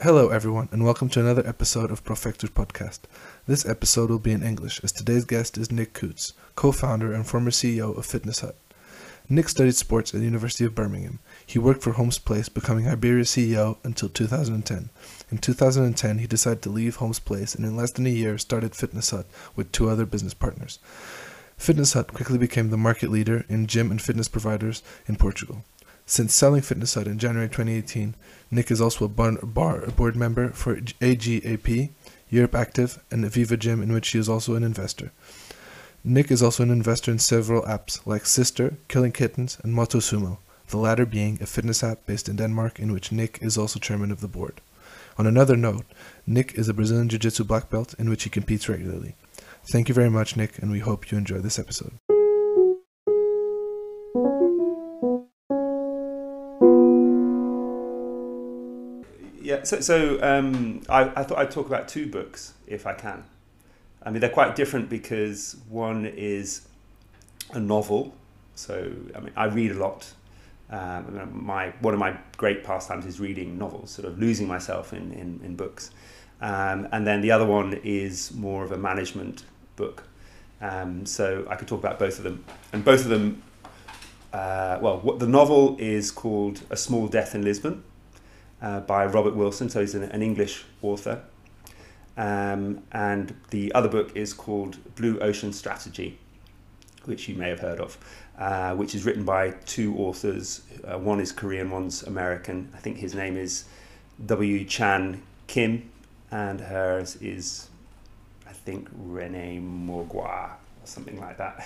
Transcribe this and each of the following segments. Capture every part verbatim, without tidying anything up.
Hello everyone and welcome to another episode of Profectus Podcast. This episode will be in English as today's guest is Nick Coutts, co-founder and former C E O of Fitness Hut. Nick studied sports at the University of Birmingham. He worked for Holmes Place, becoming Iberia's C E O until two thousand ten. In two thousand ten, he decided to leave Holmes Place and in less than a year started Fitness Hut with two other business partners. Fitness Hut quickly became the market leader in gym and fitness providers in Portugal. Since selling Fitness Hut in January twenty eighteen, Nick is also a bar, bar, board member for A G A P, Europe Active, and Viva Gym, in which he is also an investor. Nick is also an investor in several apps like Sister, Killing Kittens, and Motosumo, the latter being a fitness app based in Denmark in which Nick is also chairman of the board. On another note, Nick is a Brazilian Jiu-Jitsu black belt in which he competes regularly. Thank you very much, Nick, and we hope you enjoy this episode. Yeah, so, so um, I, I thought I'd talk about two books, if I can. I mean, they're quite different because one is a novel. So, I mean, I read a lot. Um, my one of my great pastimes is reading novels, sort of losing myself in, in, in books. Um, and then the other one is more of a management book. Um, so I could talk about both of them. And both of them, uh, well, what, the novel is called A Small Death in Lisbon. Uh, by Robert Wilson, so he's an, an English author. Um, and the other book is called Blue Ocean Strategy, which you may have heard of, uh, which is written by two authors. Uh, one is Korean, one's American. I think his name is W. Chan Kim, and hers is, I think, Renée Mauborgne, or something like that.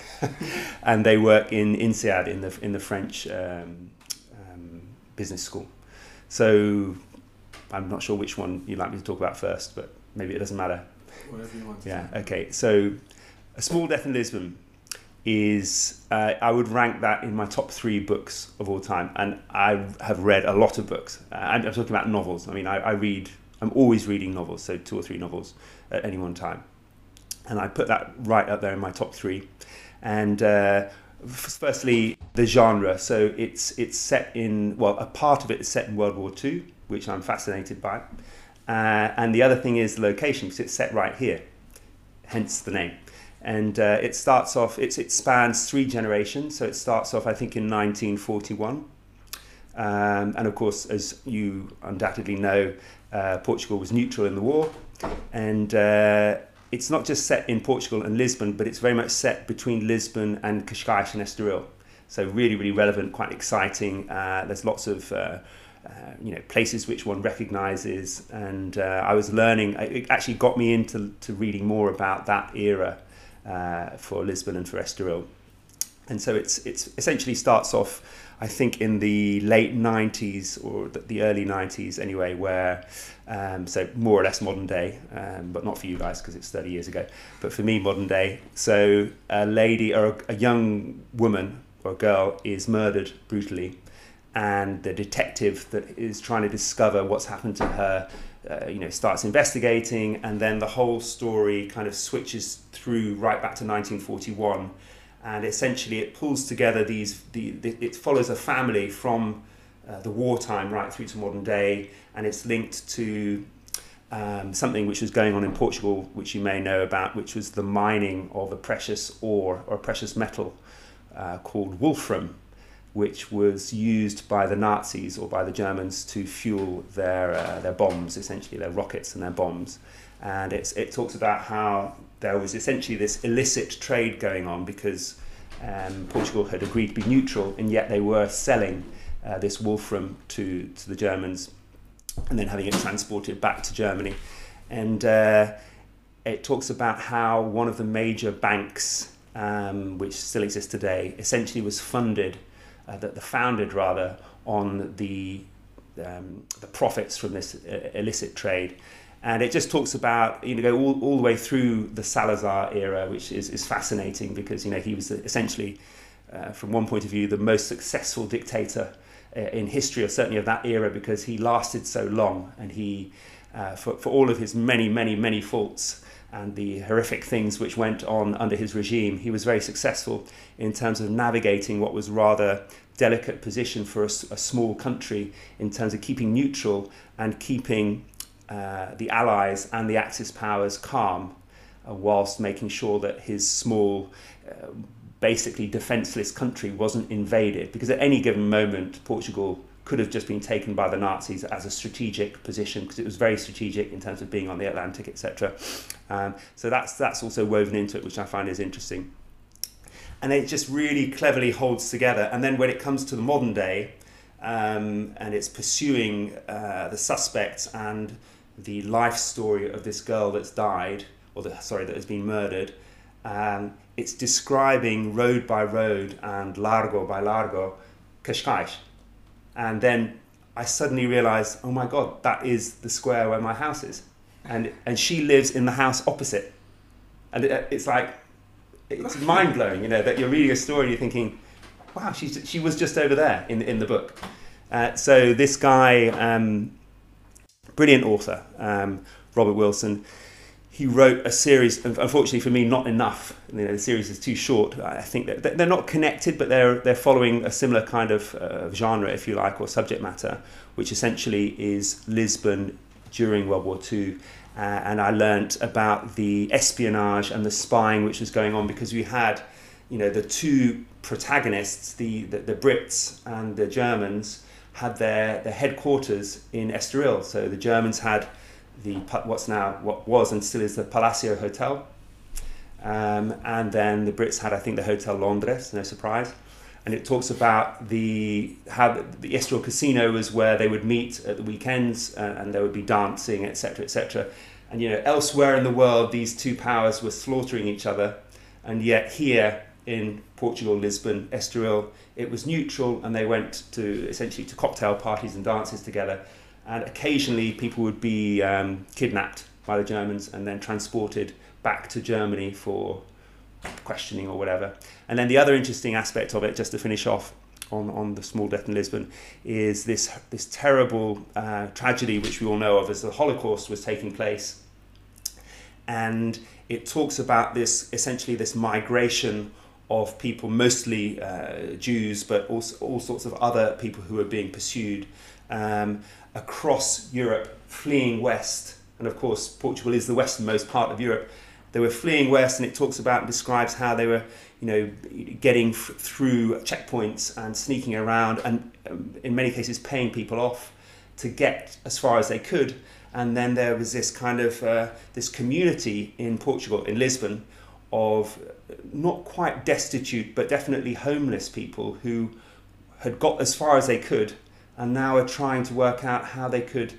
And they work in INSEAD, in the, in the French um, um, business school. So I'm not sure which one you'd like me to talk about first, but maybe it doesn't matter. Whatever you want to. Yeah, okay. So A Small Death in Lisbon is, uh, I would rank that in my top three books of all time. And I have read a lot of books. Uh, I'm, I'm talking about novels. I mean, I, I read, I'm always reading novels, so two or three novels at any one time. And I put that right up there in my top three. And uh, firstly, the genre. So it's it's set in, well, a part of it is set in World War Two, which I'm fascinated by. Uh, and the other thing is the location, because it's set right here, hence the name. And uh, it starts off, it's, it spans three generations. So it starts off, I think, in nineteen forty-one. Um, and of course, as you undoubtedly know, uh, Portugal was neutral in the war. And uh, it's not just set in Portugal and Lisbon, but it's very much set between Lisbon and Cascais and Estoril. So really, really relevant, quite exciting. Uh, there's lots of uh, uh, you know, places which one recognises, and uh, I was learning. It actually got me into to reading more about that era uh, for Lisbon and for Estoril. And so it's it's essentially starts off, I think, in the late nineties or the early nineties anyway, where, um, so more or less modern day, um, but not for you guys because it's thirty years ago, but for me, modern day. So a lady or a, a young woman or a girl is murdered brutally, and the detective that is trying to discover what's happened to her, uh, you know, starts investigating, and then the whole story kind of switches through right back to nineteen forty-one. And essentially, it pulls together these. The, the, it follows a family from uh, the wartime right through to modern day, and it's linked to um, something which was going on in Portugal, which you may know about, which was the mining of a precious ore or a precious metal uh, called Wolfram, which was used by the Nazis or by the Germans to fuel their uh, their bombs, essentially their rockets and their bombs. And it's it talks about how there was essentially this illicit trade going on because um, Portugal had agreed to be neutral, and yet they were selling uh, this wolfram to, to the Germans and then having it transported back to Germany. And uh, it talks about how one of the major banks, um, which still exists today, essentially was funded, uh, that the founded rather, on the, um, the profits from this uh, illicit trade. And it just talks about, you know, all, all the way through the Salazar era, which is, is fascinating because, you know, he was essentially, uh, from one point of view, the most successful dictator in history, or certainly of that era, because he lasted so long. And he, uh, for, for all of his many, many, many faults and the horrific things which went on under his regime, he was very successful in terms of navigating what was rather delicate position for a, a small country in terms of keeping neutral and keeping uh, the Allies and the Axis powers calm, uh, whilst making sure that his small, uh, basically defenseless country wasn't invaded, because at any given moment Portugal could have just been taken by the Nazis as a strategic position, because it was very strategic in terms of being on the Atlantic, et cetera. Um, so that's that's also woven into it, which I find is interesting. And it just really cleverly holds together. And then when it comes to the modern day, um, and it's pursuing uh, the suspects and the life story of this girl that's died, or the, sorry, that has been murdered, um, it's describing road by road and largo by largo Cascais. And then I suddenly realized, oh my God, that is the square where my house is. And, and she lives in the house opposite. And it, it's like, it's mind blowing, you know, that you're reading a story and you're thinking, wow, she's, she was just over there in, in the book. Uh, so this guy, um, brilliant author, um, Robert Wilson, he wrote a series, unfortunately for me, not enough. You know, the series is too short. I think that they're not connected, but they're they're following a similar kind of uh, genre, if you like, or subject matter, which essentially is Lisbon during World War Two. Uh, and I learnt about the espionage and the spying which was going on, because we had, you know, the two protagonists, the the, the Brits and the Germans, had their, their headquarters in Estoril. So the Germans had the what's now what was and still is the Palacio Hotel, um, and then the Brits had, I think, the Hotel Londres, no surprise. And it talks about the how the Estoril Casino was where they would meet at the weekends, uh, and there would be dancing, etc, etc. And, you know, elsewhere in the world these two powers were slaughtering each other, and yet here in Portugal, Lisbon, Estoril, it was neutral, and they went to essentially to cocktail parties and dances together. And occasionally people would be um, kidnapped by the Germans and then transported back to Germany for questioning or whatever. And then the other interesting aspect of it, just to finish off on, on the small death in Lisbon, is this, this terrible uh, tragedy which we all know of as the Holocaust was taking place. And it talks about this, essentially this migration of people, mostly uh, Jews, but also all sorts of other people who were being pursued Um, across Europe, fleeing west. And of course Portugal is the westernmost part of Europe. They were fleeing west, and it talks about and describes how they were, you know, getting f through checkpoints and sneaking around, and um, in many cases paying people off to get as far as they could. And then there was this kind of uh, this community in Portugal, in Lisbon, of not quite destitute but definitely homeless people who had got as far as they could and now are trying to work out how they could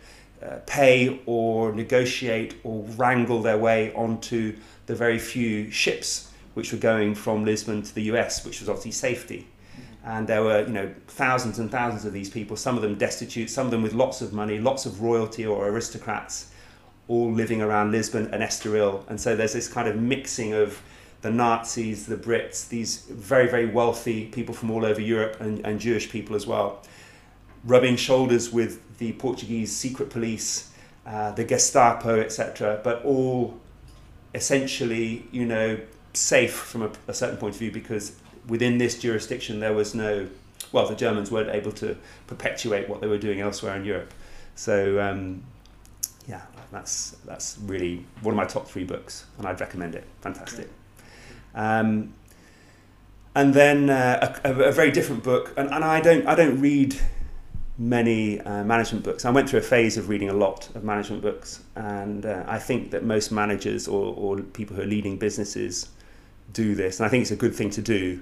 uh, pay or negotiate or wrangle their way onto the very few ships which were going from Lisbon to the U S, which was obviously safety. And there were, you know, thousands and thousands of these people, some of them destitute, some of them with lots of money, lots of royalty or aristocrats, all living around Lisbon and Estoril. And so there's this kind of mixing of the Nazis, the Brits, these very, very wealthy people from all over Europe, and, and Jewish people as well, rubbing shoulders with the Portuguese secret police, uh, the Gestapo, et cetera, but all essentially, you know, safe from a, a certain point of view, because within this jurisdiction there was no, well, the Germans weren't able to perpetuate what they were doing elsewhere in Europe. So, um, yeah, that's, that's really one of my top three books, and I'd recommend it. Fantastic. Um, and then uh, a, a very different book, and, and I don't, I don't read many uh, management books. I went through a phase of reading a lot of management books, and uh, I think that most managers or, or people who are leading businesses do this, and I think it's a good thing to do,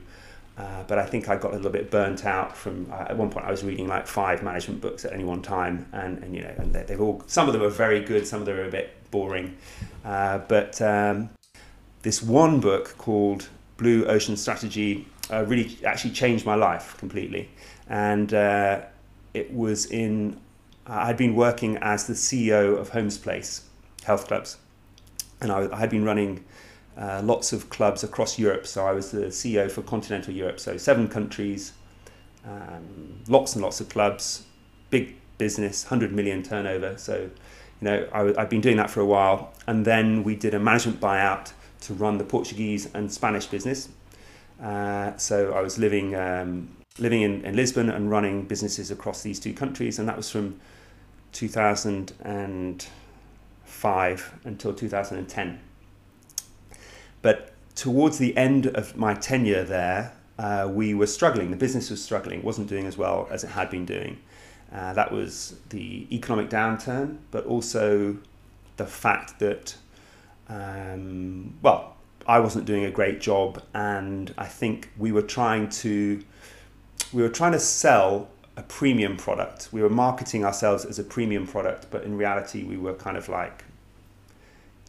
uh, but I think I got a little bit burnt out from, uh, at one point I was reading like five management books at any one time, and, and you know, and they've all, some of them are very good, some of them are a bit boring, uh, but um, this one book called Blue Ocean Strategy uh, really actually changed my life completely. And uh, it was in, I'd been working as the C E O of Holmes Place health clubs, and I, I had been running uh, lots of clubs across Europe. So I was the C E O for continental Europe, so seven countries, um, lots and lots of clubs, big business, one hundred million turnover. So, you know, I, I'd been doing that for a while, and then we did a management buyout to run the Portuguese and Spanish business. Uh, so I was living um, living in, in Lisbon and running businesses across these two countries, and that was from 2000 and five until two thousand ten. But towards the end of my tenure there, uh, we were struggling. The business was struggling, wasn't doing as well as it had been doing. Uh, that was the economic downturn, but also the fact that, um, well, I wasn't doing a great job, and I think we were trying to, we were trying to sell a premium product. We were marketing ourselves as a premium product, but in reality, we were kind of like,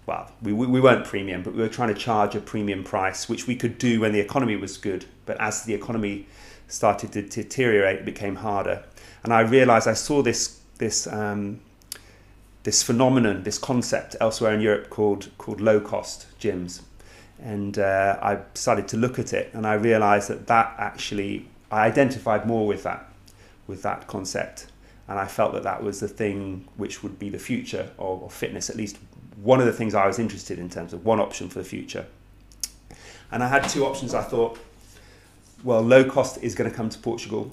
well, we, we weren't premium, but we were trying to charge a premium price, which we could do when the economy was good. But as the economy started to deteriorate, it became harder. And I realized I saw this, this, um, this phenomenon, this concept elsewhere in Europe called, called low-cost gyms. And uh, I started to look at it, and I realized that that actually, I identified more with that, with that concept. And I felt that that was the thing which would be the future of, of fitness, at least one of the things I was interested in terms of one option for the future. And I had two options. I thought, well, low cost is going to come to Portugal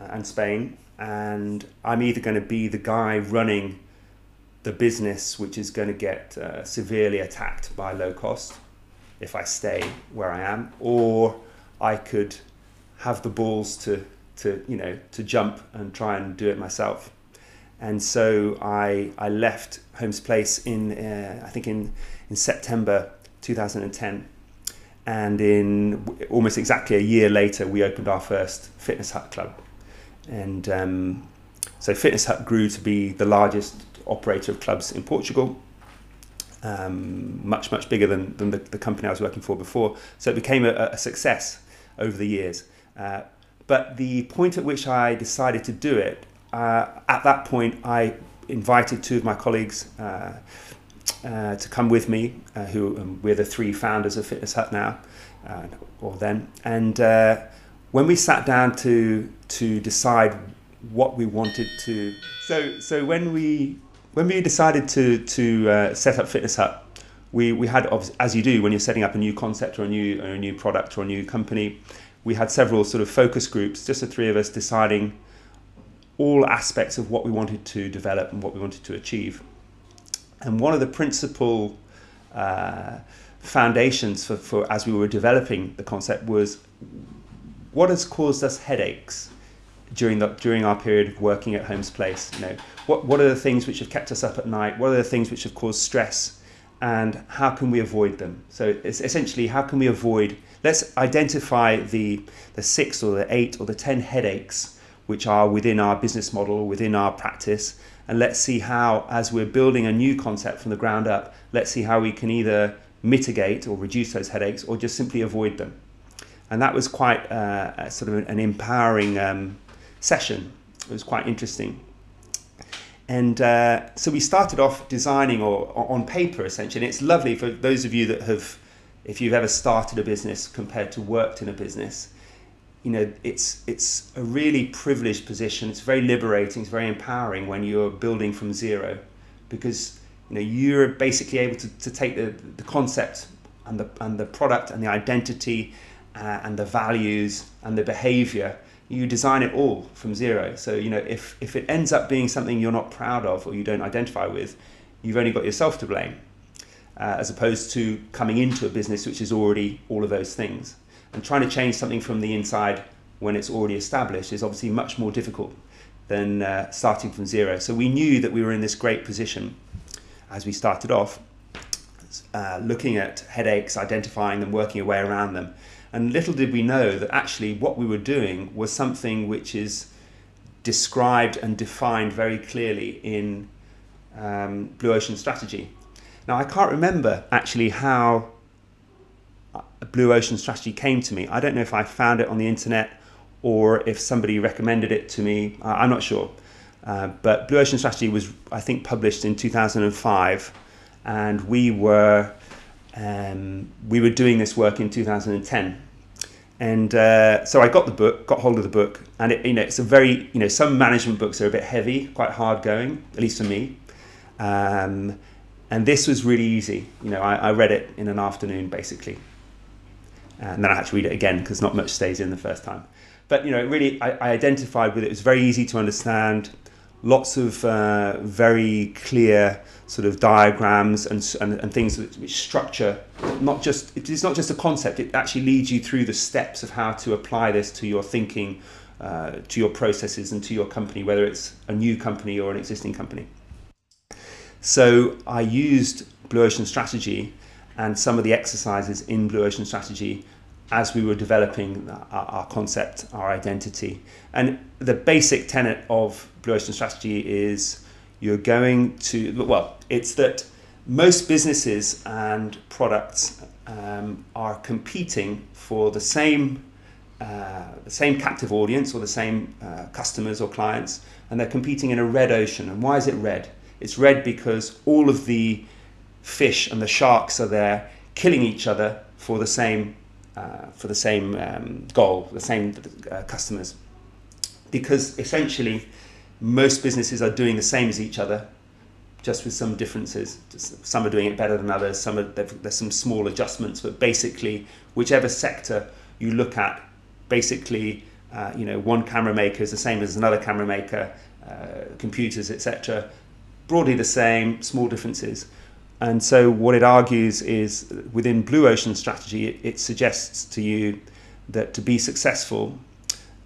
and Spain, and I'm either going to be the guy running the business which is going to get uh, severely attacked by low cost if I stay where I am, or I could have the balls to, to you know, to jump and try and do it myself. And so I, I left Holmes Place in, uh, I think in, in September two thousand ten. And in almost exactly a year later, we opened our first Fitness Hut club. And um, so Fitness Hut grew to be the largest operator of clubs in Portugal. Um, much, much bigger than, than the, the company I was working for before. So it became a, a success over the years. Uh, but the point at which I decided to do it, uh, at that point, I invited two of my colleagues uh, uh, to come with me, uh, who um, we're the three founders of Fitness Hut now, uh, or then. And uh, when we sat down to, to decide what we wanted to... So, so when we... When we decided to, to uh, set up Fitness Hut, we, we had, as you do when you're setting up a new concept or a new, or a new product or a new company, we had several sort of focus groups, just the three of us deciding all aspects of what we wanted to develop and what we wanted to achieve. And one of the principal uh, foundations for, for as we were developing the concept was what has caused us headaches during the, during our period of working at Holmes Place. You know, what, what are the things which have kept us up at night? What are the things which have caused stress? And how can we avoid them? So it's essentially, how can we avoid, let's identify the, the six or the eight or the ten headaches which are within our business model, within our practice. And let's see how, as we're building a new concept from the ground up, let's see how we can either mitigate or reduce those headaches or just simply avoid them. And that was quite uh, a, sort of an empowering um, session. It was quite interesting. And uh, so we started off designing or, or on paper essentially, and it's lovely for those of you that have, if you've ever started a business compared to worked in a business, you know, it's, it's a really privileged position. It's very liberating, it's very empowering when you're building from zero, because you know, you're basically able to, to take the, the concept and the, and the product and the identity uh, and the values and the behavior. You design it all from zero. So, you know, if, if it ends up being something you're not proud of or you don't identify with, you've only got yourself to blame, uh, as opposed to coming into a business which is already all of those things. And trying to change something from the inside when it's already established is obviously much more difficult than uh, starting from zero. So we knew that we were in this great position as we started off, uh, looking at headaches, identifying them, working a way around them. And little did we know that actually what we were doing was something which is described and defined very clearly in um, Blue Ocean Strategy. Now, I can't remember actually how Blue Ocean Strategy came to me. I don't know if I found it on the internet or if somebody recommended it to me. Uh, I'm not sure. Uh, but Blue Ocean Strategy was, I think, published in two thousand five, and we were... Um, we were doing this work in two thousand ten, and uh, so I got the book, got hold of the book, and it, you know, it's a very, you know, some management books are a bit heavy, quite hard going, at least for me, um, and this was really easy. You know, I, I read it in an afternoon basically, and then I had to read it again because not much stays in the first time. But you know, it really, I, I identified with it. It was very easy to understand. lots of uh, very clear sort of diagrams and, and, and things which structure, not just, it's not just a concept, it actually leads you through the steps of how to apply this to your thinking, uh, to your processes and to your company, whether it's a new company or an existing company. So I used Blue Ocean Strategy and some of the exercises in Blue Ocean Strategy as we were developing our concept, our identity. And the basic tenet of Blue Ocean Strategy is you're going to, well, it's that most businesses and products um, are competing for the same, uh, the same captive audience or the same uh, customers or clients, and they're competing in a red ocean. And why is it red? It's red because all of the fish and the sharks are there killing each other for the same Uh, for the same um, goal, the same uh, customers. Because essentially, most businesses are doing the same as each other, just with some differences. Just, some are doing it better than others, some are, there's some small adjustments, but basically, whichever sector you look at, basically, uh, you know, one camera maker is the same as another camera maker, uh, computers, et cetera, broadly the same, small differences. And so what it argues is, within Blue Ocean Strategy, it, it suggests to you that to be successful,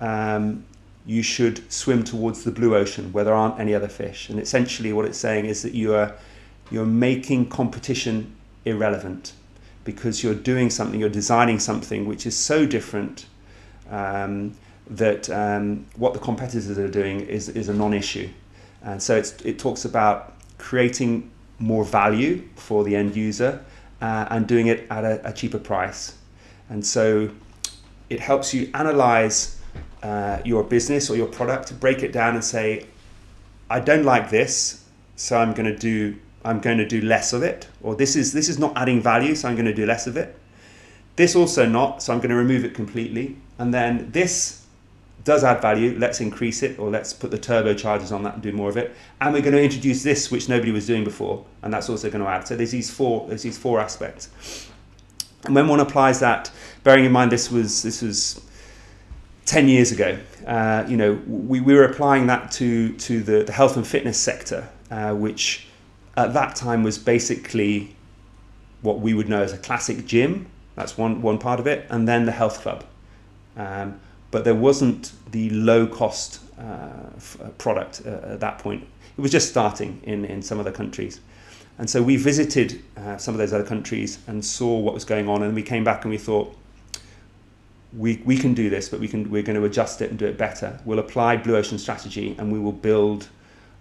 um, you should swim towards the blue ocean where there aren't any other fish. And essentially what it's saying is that you are, you're making competition irrelevant because you're doing something, you're designing something which is so different um, that um, what the competitors are doing is, is a non-issue. And so it's, it talks about creating more value for the end user uh, and doing it at a, a cheaper price. And so it helps you analyze uh, your business or your product, break it down and say, I don't like this, so I'm going to do I'm going to do less of it, or this is this is not adding value, so I'm going to do less of it. This also not, so I'm going to remove it completely. And then this does add value, let's increase it, or let's put the turbochargers on that and do more of it. And we're going to introduce this, which nobody was doing before, and that's also going to add. So there's these four, there's these four aspects. And when one applies that, bearing in mind this was this was ten years ago, uh, you know, we, we were applying that to to the, the health and fitness sector, uh, which at that time was basically what we would know as a classic gym. That's one one part of it, and then the health club. Um, But there wasn't the low-cost uh, product uh, at that point. It was just starting in, in some other countries. And so we visited uh, some of those other countries and saw what was going on. And we came back and we thought, we, we can do this, but we can, we're going to adjust it and do it better. We'll apply Blue Ocean Strategy and we will build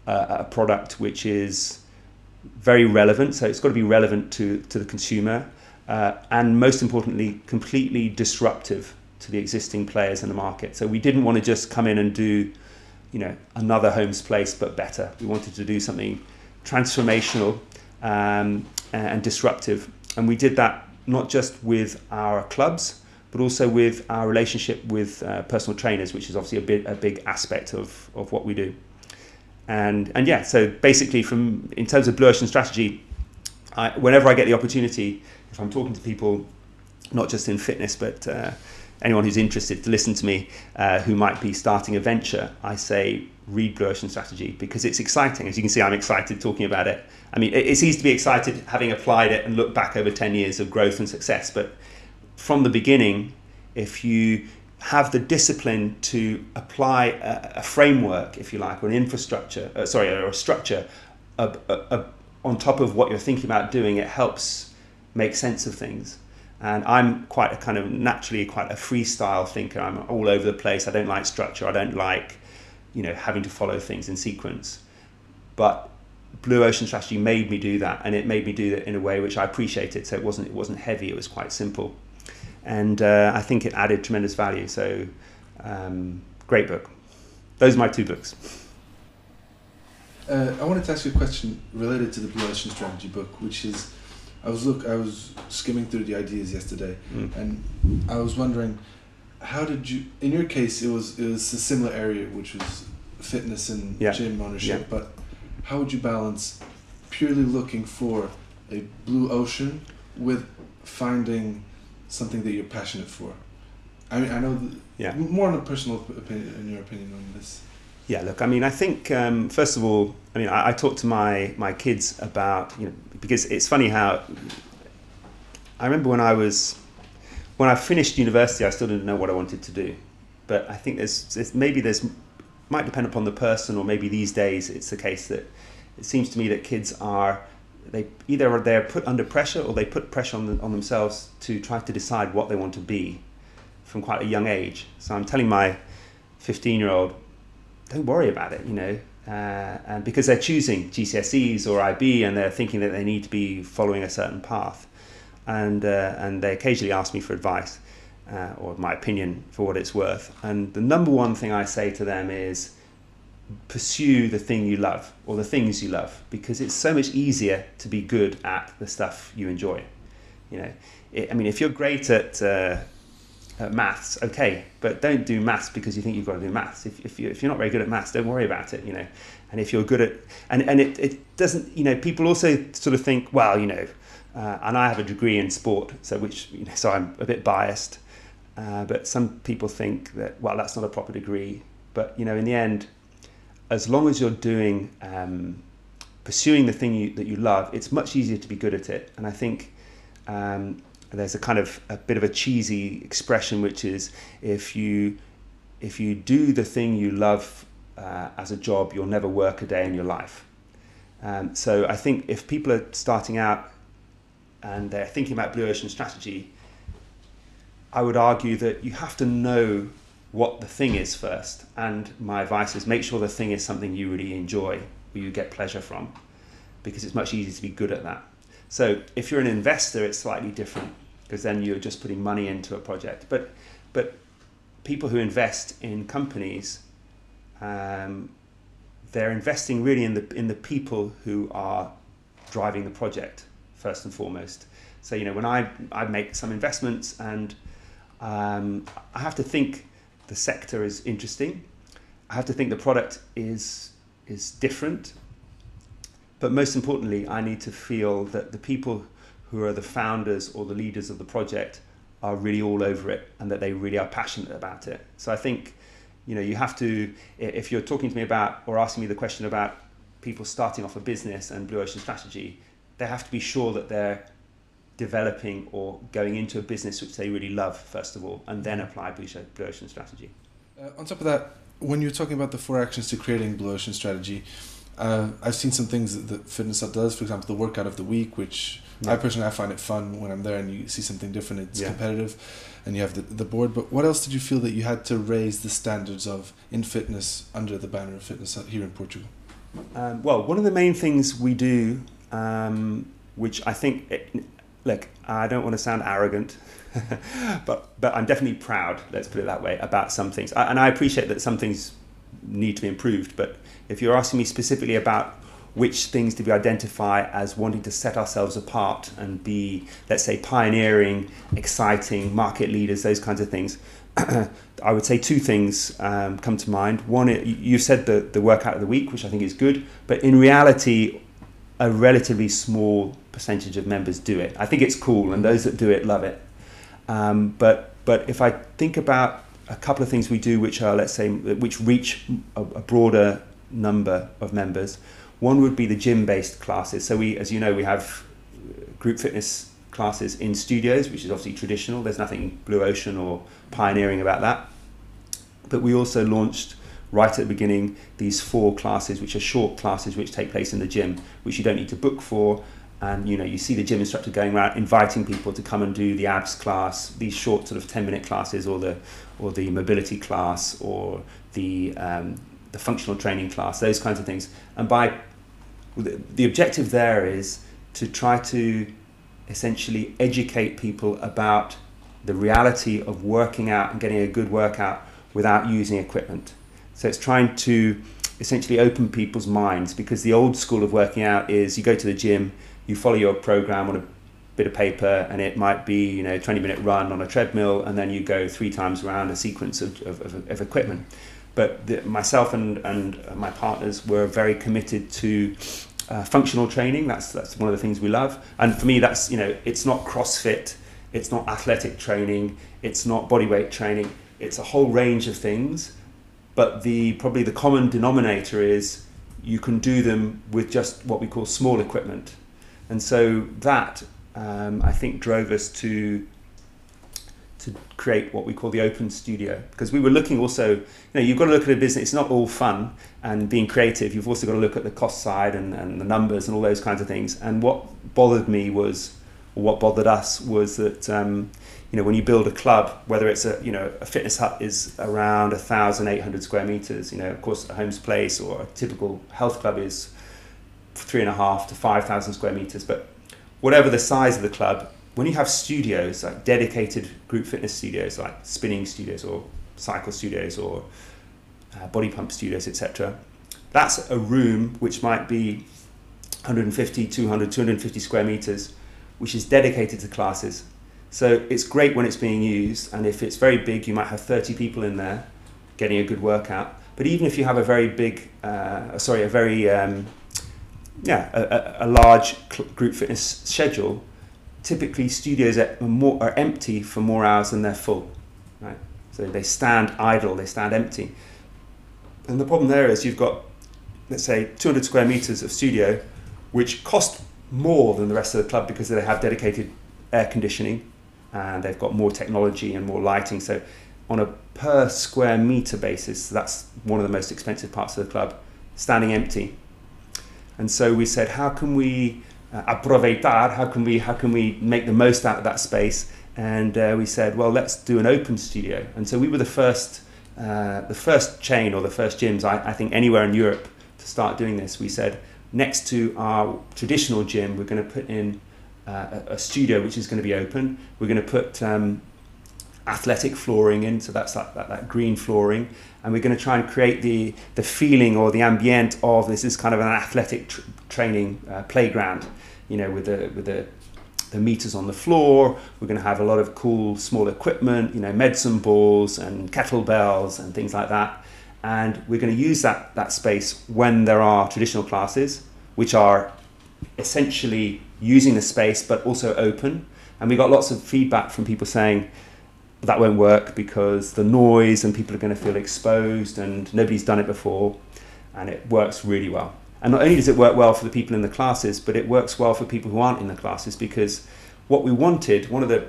uh, a product which is very relevant. So it's got to be relevant to, to the consumer uh, and, most importantly, completely disruptive to the existing players in the market. So we didn't want to just come in and do, you know, another Holmes Place, but better. We wanted to do something transformational um, and disruptive. And we did that not just with our clubs, but also with our relationship with uh, personal trainers, which is obviously a, bit, a big aspect of, of what we do. And, and yeah, so basically from, in terms of Blue Ocean Strategy, I, whenever I get the opportunity, if I'm talking to people, not just in fitness, but uh, anyone who's interested to listen to me uh, who might be starting a venture, I say read Blue Ocean Strategy because it's exciting. As you can see, I'm excited talking about it. I mean, it's easy to be excited having applied it and look back over ten years of growth and success. But from the beginning, if you have the discipline to apply a, a framework, if you like, or an infrastructure, uh, sorry, or a structure uh, uh, uh, on top of what you're thinking about doing, it helps make sense of things. And I'm quite a kind of naturally quite a freestyle thinker. I'm all over the place. I don't like structure. I don't like, you know, having to follow things in sequence. But Blue Ocean Strategy made me do that, and it made me do that in a way which I appreciated. So it wasn't it wasn't heavy. It was quite simple, and uh, I think it added tremendous value. So um, great book. Those are my two books. Uh, I wanted to ask you a question related to the Blue Ocean Strategy book, which is. I was look. I was skimming through the ideas yesterday, mm. and I was wondering, how did you? In your case, it was it was a similar area, which was fitness and yeah. gym ownership. Yeah. But how would you balance purely looking for a blue ocean with finding something that you're passionate for? I mean, I know. The, yeah. More on a personal opinion, in your opinion on this. Yeah, look, I mean, I think, um, first of all, I mean, I, I talk to my, my kids about, you know, because it's funny how, I remember when I was, when I finished university, I still didn't know what I wanted to do. But I think there's, there's maybe there's, might depend upon the person, or maybe these days it's the case that it seems to me that kids are, they either they're put under pressure or they put pressure on, the, on themselves to try to decide what they want to be from quite a young age. So I'm telling my fifteen-year-old, don't worry about it, you know, uh, and because they're choosing G C S Es or I B and they're thinking that they need to be following a certain path. And, uh, and they occasionally ask me for advice uh, or my opinion for what it's worth. And the number one thing I say to them is pursue the thing you love or the things you love, because it's so much easier to be good at the stuff you enjoy. You know, it, I mean, if you're great at, uh, at maths, okay, but don't do maths because you think you've got to do maths. If, if, you, if you're not very good at maths, don't worry about it, you know. And if you're good at, and, and it, it doesn't, you know, people also sort of think, well, you know, Uh, and I have a degree in sport, so which you know, so I'm a bit biased. Uh, but some people think that, well, that's not a proper degree. But you know, in the end, as long as you're doing um, pursuing the thing you, that you love, it's much easier to be good at it. And I think um, there's a kind of a bit of a cheesy expression, which is if you if you do the thing you love uh, as a job, you'll never work a day in your life. Um, so I think if people are starting out and they're thinking about Blue Ocean Strategy, I would argue that you have to know what the thing is first. And my advice is make sure the thing is something you really enjoy, or you get pleasure from, because it's much easier to be good at that. So if you're an investor, it's slightly different, because then you're just putting money into a project. But, but people who invest in companies, um, they're investing really in the, in the people who are driving the project, first and foremost. So, you know, when I, I make some investments and um, I have to think the sector is interesting. I have to think the product is, is different. But most importantly, I need to feel that the people who are the founders or the leaders of the project are really all over it and that they really are passionate about it. So I think, you know, you have to, if you're talking to me about or asking me the question about people starting off a business and Blue Ocean Strategy, they have to be sure that they're developing or going into a business which they really love, first of all, and then apply Blue Ocean Strategy. Uh, on top of that, when you're talking about the four actions to creating Blue Ocean Strategy, uh, I've seen some things that the Fitness Hut does, for example, the workout of the week, which yeah. I personally, I find it fun when I'm there and you see something different, it's yeah. competitive, and you have the, the board. But what else did you feel that you had to raise the standards of in fitness under the banner of Fitness Hut here in Portugal? Um, well, one of the main things we do Um, which I think, it, look, I don't want to sound arrogant, but but I'm definitely proud, let's put it that way, about some things. I, and I appreciate that some things need to be improved, but if you're asking me specifically about which things did we identify as wanting to set ourselves apart and be, let's say, pioneering, exciting, market leaders, those kinds of things, I would say two things um, come to mind. One, it, you said the, the workout of the week, which I think is good, but in reality, a relatively small percentage of members do it. I think it's cool, and those that do it love it. Um, but but if I think about a couple of things we do, which are, let's say, which reach a, a broader number of members, one would be the gym-based classes. So we, as you know, we have group fitness classes in studios, which is obviously traditional. There's nothing Blue Ocean or pioneering about that. But we also launched, right at the beginning, these four classes, which are short classes, which take place in the gym, which you don't need to book for. And, you know, you see the gym instructor going around inviting people to come and do the abs class, these short sort of ten minute classes, or the or the mobility class, or the um, the functional training class, those kinds of things. And by the, the objective there is to try to essentially educate people about the reality of working out and getting a good workout without using equipment. So it's trying to essentially open people's minds, because the old school of working out is you go to the gym, you follow your program on a bit of paper, and it might be, you know, twenty minute run on a treadmill, and then you go three times around a sequence of, of, of equipment. But the, myself and, and my partners were very committed to uh, functional training. That's, that's one of the things we love. And for me, that's, you know, it's not CrossFit, it's not athletic training, it's not bodyweight training, it's a whole range of things. but the probably the common denominator is you can do them with just what we call small equipment. And so that, um, I think, drove us to to create what we call the open studio, because we were looking also, you know, you've got to look at a business, it's not all fun and being creative, you've also got to look at the cost side and, and the numbers and all those kinds of things. And what bothered me was, or what bothered us was that, um, you know, when you build a club, whether it's a, you know, a Fitness Hut is around one thousand eight hundred square meters, you know, of course, a Holmes Place or a typical health club is three and a half to five thousand square meters, but whatever the size of the club, when you have studios, like dedicated group fitness studios, like spinning studios or cycle studios or uh, body pump studios, et cetera, that's a room which might be one fifty, two hundred, two fifty square meters, which is dedicated to classes. So it's great when it's being used, and if it's very big, you might have thirty people in there getting a good workout. But even if you have a very big, uh, sorry, a very, um, yeah, a, a large group fitness schedule, typically studios are, more, are empty for more hours than they're full, right? So they stand idle, they stand empty. And the problem there is you've got, let's say, two hundred square meters of studio, which cost more than the rest of the club because they have dedicated air conditioning and they've got more technology and more lighting. So on a per square meter basis, that's one of the most expensive parts of the club, standing empty. And so we said, how can we Uh, aproveitar, how can we how can we make the most out of that space? And uh, we said, well, let's do an open studio. And so we were the first uh, the first chain or the first gyms, I, I think, anywhere in Europe to start doing this. We said, next to our traditional gym, we're going to put in uh, a, a studio which is going to be open. We're going to put um, athletic flooring in, so that's that, that, that green flooring, and we're going to try and create the the feeling or the ambient of this is kind of an athletic tr training uh, playground, you know, with the with the the meters on the floor. We're going to have a lot of cool small equipment, you know, medicine balls and kettlebells and things like that, and we're going to use that that space when there are traditional classes, which are essentially using the space but also open. And we got lots of feedback from people saying, that won't work because the noise and people are going to feel exposed and nobody's done it before. And it works really well. And not only does it work well for the people in the classes, but it works well for people who aren't in the classes, because what we wanted, one of the,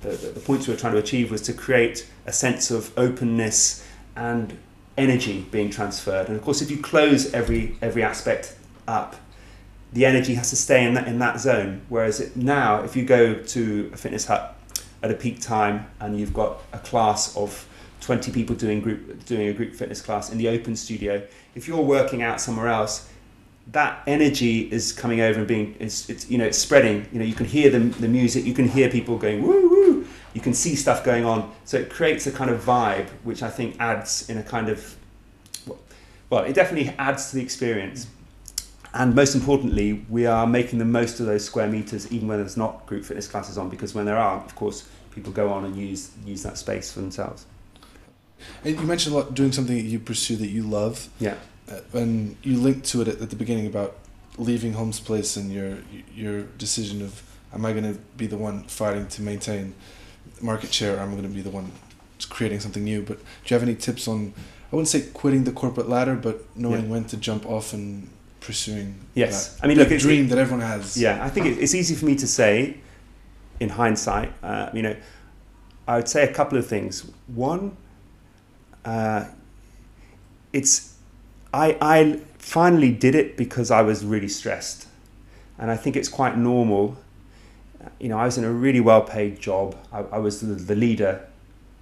the, the points we were trying to achieve was to create a sense of openness and energy being transferred. And of course, if you close every, every aspect up, the energy has to stay in that, in that zone. Whereas it, now, if you go to a Fitness Hut at a peak time and you've got a class of twenty people doing group doing a group fitness class in the open studio, if you're working out somewhere else, that energy is coming over and being it's, it's you know it's spreading, you know you can hear the, the music, you can hear people going woo woo, you can see stuff going on. So it creates a kind of vibe which I think adds in a kind of, well, it definitely adds to the experience. And most importantly, we are making the most of those square meters, even when there's not group fitness classes on, because when there are, of course, people go on and use use that space for themselves. And you mentioned about doing something that you pursue that you love. Yeah. And you linked to it at the beginning about leaving Holmes Place and your your decision of, am I going to be the one fighting to maintain market share, or am I going to be the one creating something new? But do you have any tips on, I wouldn't say quitting the corporate ladder, but knowing yeah. when to jump off and pursuing yes. that I mean, look, dream that everyone has? Yeah, I think it, it's easy for me to say in hindsight. Uh, you know, I would say a couple of things. One, uh, it's I, I finally did it because I was really stressed. And I think it's quite normal. You know, I was in a really well-paid job. I, I was the, the leader,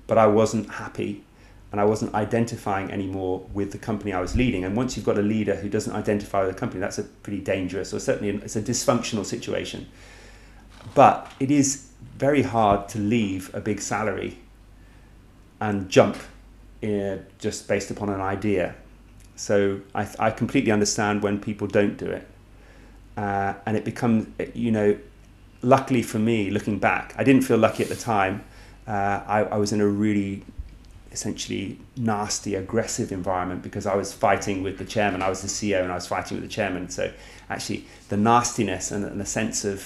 but I wasn't happy. And I wasn't identifying anymore with the company I was leading. And once you've got a leader who doesn't identify with the company, that's a pretty dangerous, or certainly it's a dysfunctional situation. But it is very hard to leave a big salary and jump in just based upon an idea. So I, I completely understand when people don't do it. Uh, and it becomes, you know, luckily for me, looking back, I didn't feel lucky at the time. Uh, I, I was in a really essentially nasty, aggressive environment because I was fighting with the chairman. I was the C E O and I was fighting with the chairman. So actually the nastiness and, and the sense of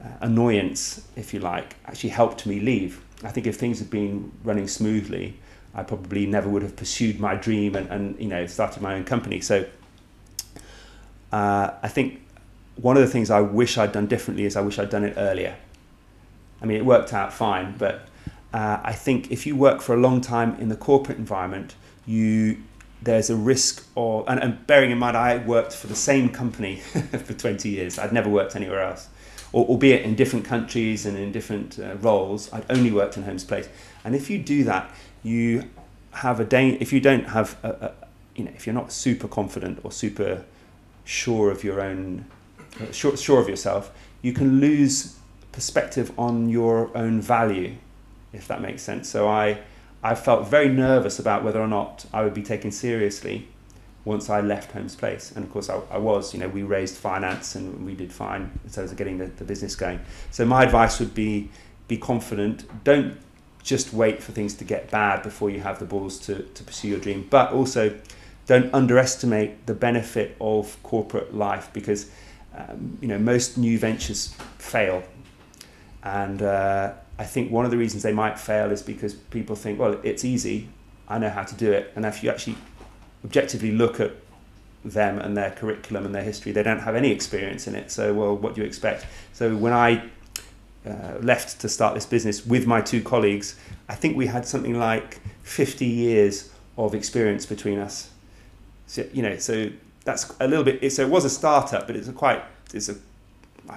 uh, annoyance, if you like, actually helped me leave. I think if things had been running smoothly, I probably never would have pursued my dream and, and you know, started my own company. So uh, I think one of the things I wish I'd done differently is I wish I'd done it earlier. I mean, it worked out fine, but uh, I think if you work for a long time in the corporate environment, you there's a risk of, and, and bearing in mind, I worked for the same company for twenty years. I'd never worked anywhere else, or, albeit in different countries and in different uh, roles. I'd only worked in Holmes Place. And if you do that, you have a day, if you don't have, a, a, you know, if you're not super confident or super sure of your own, sure, sure of yourself, you can lose perspective on your own value, if that makes sense. So I, I felt very nervous about whether or not I would be taken seriously once I left Holmes Place. And of course I, I was, you know, we raised finance and we did fine in terms of getting the, the business going. So my advice would be, be confident. Don't just wait for things to get bad before you have the balls to, to pursue your dream. But also don't underestimate the benefit of corporate life, because um, you know, most new ventures fail. And uh, I think one of the reasons they might fail is because people think, well, it's easy, I know how to do it. And if you actually objectively look at them and their curriculum and their history, they don't have any experience in it. So, well, what do you expect? So when I Uh, left to start this business with my two colleagues, I think we had something like fifty years of experience between us. So, you know, so that's a little bit, so it was a startup, but it's a quite, it's a,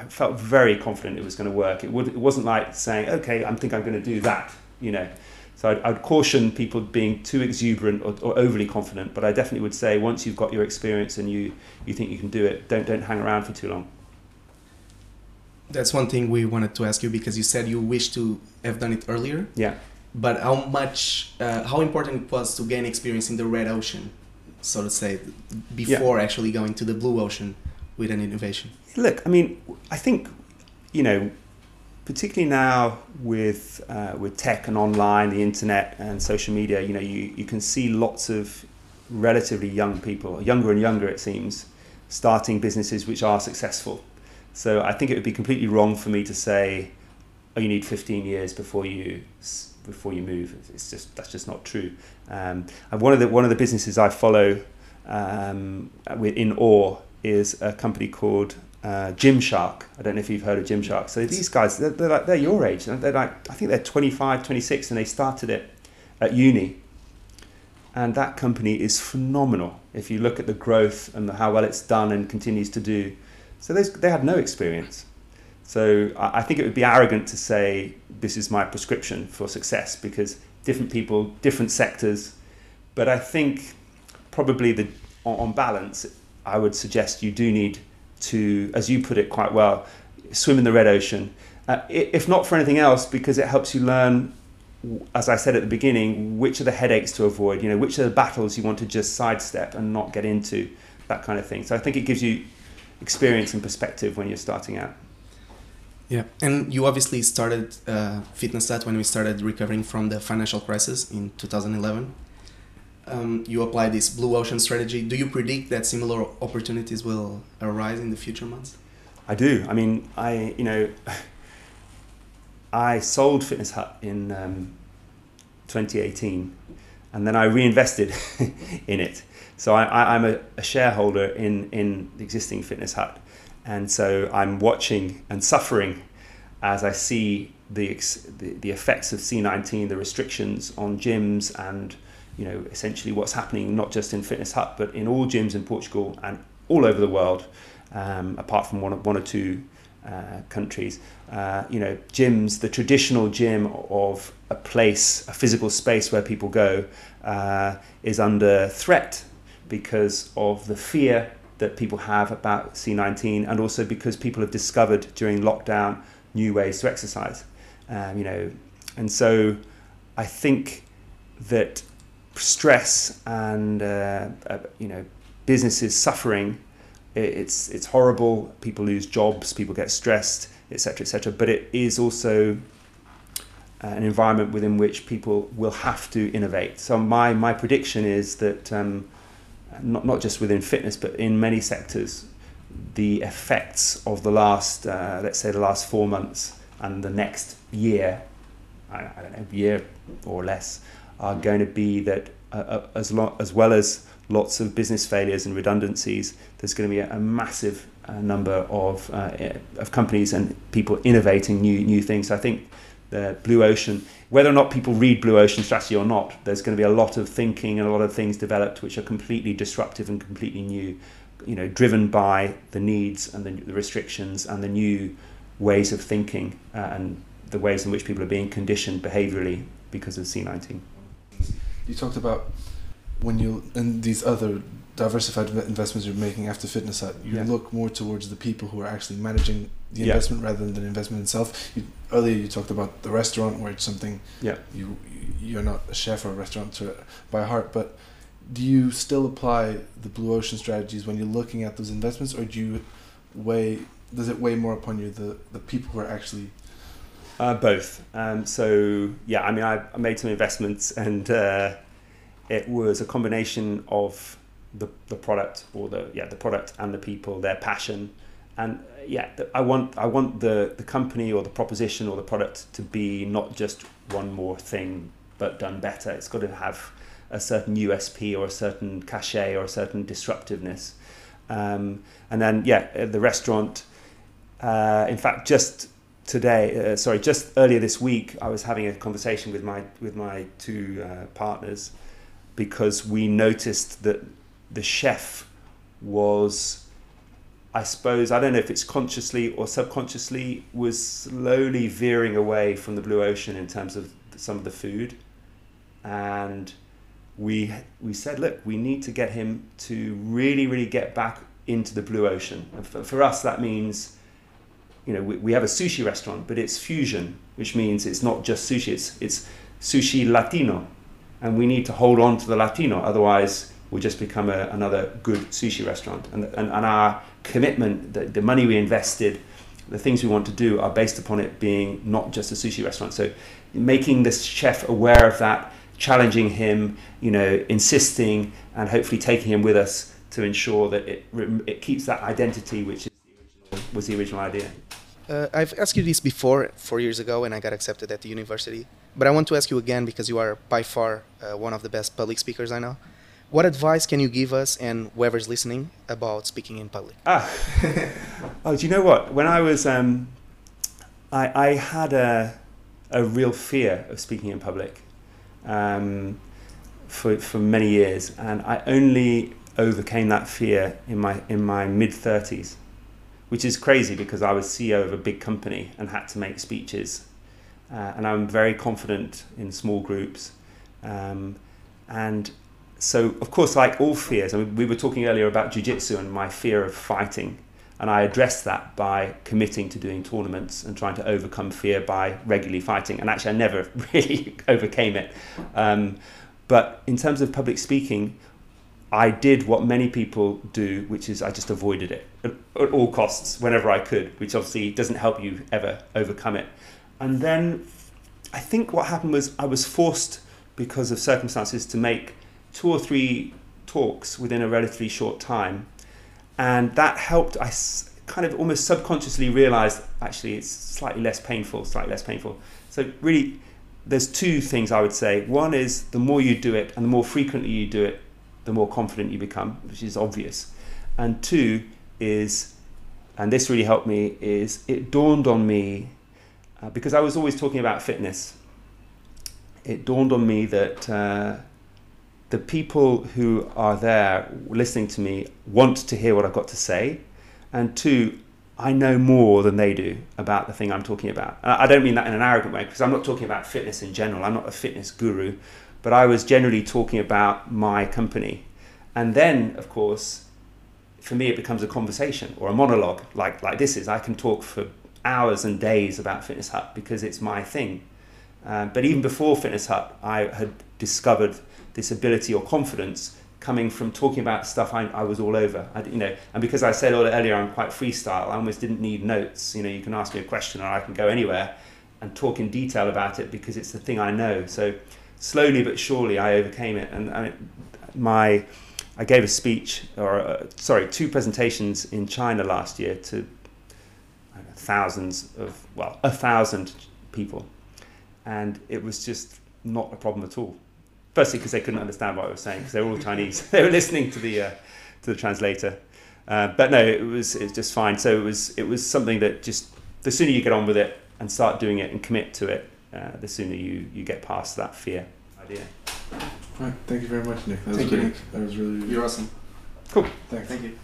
I felt very confident it was going to work. It, would, it wasn't like saying, okay, I think I'm going to do that, you know. So I'd, I'd caution people being too exuberant or, or overly confident, but I definitely would say once you've got your experience and you, you think you can do it, don't, don't hang around for too long. That's one thing we wanted to ask you, because you said you wish to have done it earlier. Yeah. But how much, uh, how important it was to gain experience in the red ocean, so to say, before yeah. actually going to the blue ocean with an innovation? Look, I mean, I think, you know, particularly now with uh, with tech and online, the internet and social media, you know, you, you can see lots of relatively young people, younger and younger it seems, starting businesses which are successful. So I think it would be completely wrong for me to say, oh, you need fifteen years before you before you move. It's just that's just not true. Um, and one of the one of the businesses I follow um, in awe is a company called uh, Gymshark. I don't know if you've heard of Gymshark. So these guys, they're, they're like they're your age. They're like I think they're twenty-five, twenty-six, and they started it at uni. And that company is phenomenal. If you look at the growth and the, how well it's done and continues to do. So those, they had no experience. So I think it would be arrogant to say this is my prescription for success, because different people, different sectors. But I think probably the, on balance, I would suggest you do need to, as you put it quite well, swim in the red ocean. Uh, if not for anything else, because it helps you learn, as I said at the beginning, which are the headaches to avoid, you know, which are the battles you want to just sidestep and not get into, that kind of thing. So I think it gives you experience and perspective when you're starting out. Yeah, and you obviously started uh, Fitness Hut when we started recovering from the financial crisis in two thousand eleven. Um, you applied this blue ocean strategy. Do you predict that similar opportunities will arise in the future months? I do. I mean, I you know, I sold Fitness Hut in um, twenty eighteen, and then I reinvested in it. So I, I, I'm a, a shareholder in, in the existing Fitness Hut. And so I'm watching and suffering as I see the, ex, the, the effects of C nineteen, the restrictions on gyms and, you know, essentially what's happening, not just in Fitness Hut, but in all gyms in Portugal and all over the world, um, apart from one, one or two uh, countries. Uh, you know, gyms, the traditional gym of a place, a physical space where people go uh, is under threat, because of the fear that people have about C nineteen, and also because people have discovered during lockdown new ways to exercise, um, you know. And so I think that stress and, uh, uh, you know, businesses suffering, it, it's, it's horrible. People lose jobs, people get stressed, et cetera, et cetera. But it is also an environment within which people will have to innovate. So my, my prediction is that, um, Not, not just within fitness, but in many sectors, the effects of the last, uh, let's say the last four months and the next year, I, I don't know, year or less, are going to be that uh, as, lo as well as lots of business failures and redundancies, there's going to be a, a massive uh, number of uh, of companies and people innovating new new things. So I think the Blue Ocean, whether or not people read Blue Ocean Strategy or not, there's going to be a lot of thinking and a lot of things developed which are completely disruptive and completely new, you know, driven by the needs and the, the restrictions and the new ways of thinking uh, and the ways in which people are being conditioned behaviourally because of C nineteen. You talked about when you and these other diversified investments you're making after Fitness Hut, you yeah. look more towards the people who are actually managing the yeah. investment rather than the investment itself. You, earlier you talked about the restaurant where it's something yeah. you you're not a chef or a restaurateur by heart, but do you still apply the Blue Ocean strategies when you're looking at those investments, or do you weigh does it weigh more upon you the the people who are actually uh, both? Um, so yeah, I mean I, I made some investments and. Uh, It was a combination of the the product or the yeah the product and the people, their passion, and yeah I want I want the the company or the proposition or the product to be not just one more thing but done better. It's got to have a certain U S P or a certain cachet or a certain disruptiveness, um, and then yeah the restaurant. Uh, in fact, just today, uh, sorry, just earlier this week, I was having a conversation with my with my two uh, partners, because we noticed that the chef was, I suppose, I don't know if it's consciously or subconsciously, was slowly veering away from the Blue Ocean in terms of some of the food. And we, we said, look, we need to get him to really, really get back into the Blue Ocean. And for, for us, that means, you know, we, we have a sushi restaurant, but it's fusion, which means it's not just sushi, it's, it's sushi Latino. And we need to hold on to the Latino, otherwise we'll just become a, another good sushi restaurant. And, and, and our commitment, the, the money we invested, the things we want to do are based upon it being not just a sushi restaurant. So making this chef aware of that, challenging him, you know, insisting, and hopefully taking him with us to ensure that it, it keeps that identity, which is the original, was the original idea. Uh, I've asked you this before, four years ago, and I got accepted at the university. But I want to ask you again, because you are by far uh, one of the best public speakers I know. What advice can you give us and whoever's listening about speaking in public? Ah, oh, do you know what? When I was, um, I, I had a, a real fear of speaking in public um, for, for many years. And I only overcame that fear in my, in my mid thirties. Which is crazy because I was C E O of a big company and had to make speeches. Uh, and I'm very confident in small groups. Um, and so, of course, like all fears, I mean, we were talking earlier about jiu-jitsu and my fear of fighting. And I addressed that by committing to doing tournaments and trying to overcome fear by regularly fighting. And actually, I never really overcame it. Um, but in terms of public speaking, I did what many people do, which is I just avoided it at, at all costs whenever I could, which obviously doesn't help you ever overcome it. And then I think what happened was I was forced, because of circumstances, to make two or three talks within a relatively short time. And that helped. I kind of almost subconsciously realized, actually, it's slightly less painful, slightly less painful. So really, there's two things I would say. One is the more you do it and the more frequently you do it, the more confident you become, which is obvious. And two is, and this really helped me, is it dawned on me, uh, because I was always talking about fitness, it dawned on me that uh, the people who are there listening to me want to hear what I've got to say. And two, I know more than they do about the thing I'm talking about. And I don't mean that in an arrogant way, because I'm not talking about fitness in general. I'm not a fitness guru. But I was generally talking about my company. And then, of course, for me, it becomes a conversation or a monologue like, like this is. I can talk for hours and days about Fitness Hut because it's my thing. Uh, but even before Fitness Hut, I had discovered this ability or confidence coming from talking about stuff I, I was all over. I, you know, and because I said earlier, I'm quite freestyle. I almost didn't need notes. You know, you can ask me a question and I can go anywhere and talk in detail about it because it's the thing I know. So slowly but surely, I overcame it, and, and it, my I gave a speech, or a, sorry, two presentations in China last year to I don't know, thousands of well, a thousand people, and it was just not a problem at all. Firstly, because they couldn't understand what I was saying, because they were all Chinese. They were listening to the uh, to the translator. Uh, but no, it was it was just fine. So it was it was something that just the sooner you get on with it and start doing it and commit to it, uh, the sooner you you get past that fear idea. Right. Thank you very much, Nick. That Thank was you. That was really, really. You're awesome. Cool. Thanks. Thank you.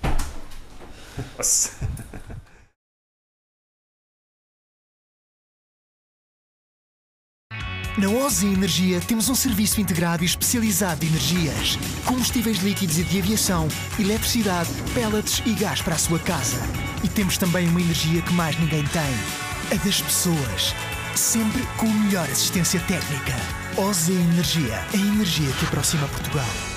Na Ozi Energia temos um serviço integrado e especializado de energias, combustíveis líquidos e de aviação, eletricidade, pellets e gás para a sua casa. E temos também uma energia que mais ninguém tem, a das pessoas, sempre com a melhor assistência técnica. Ozi Energia, a energia que aproxima Portugal.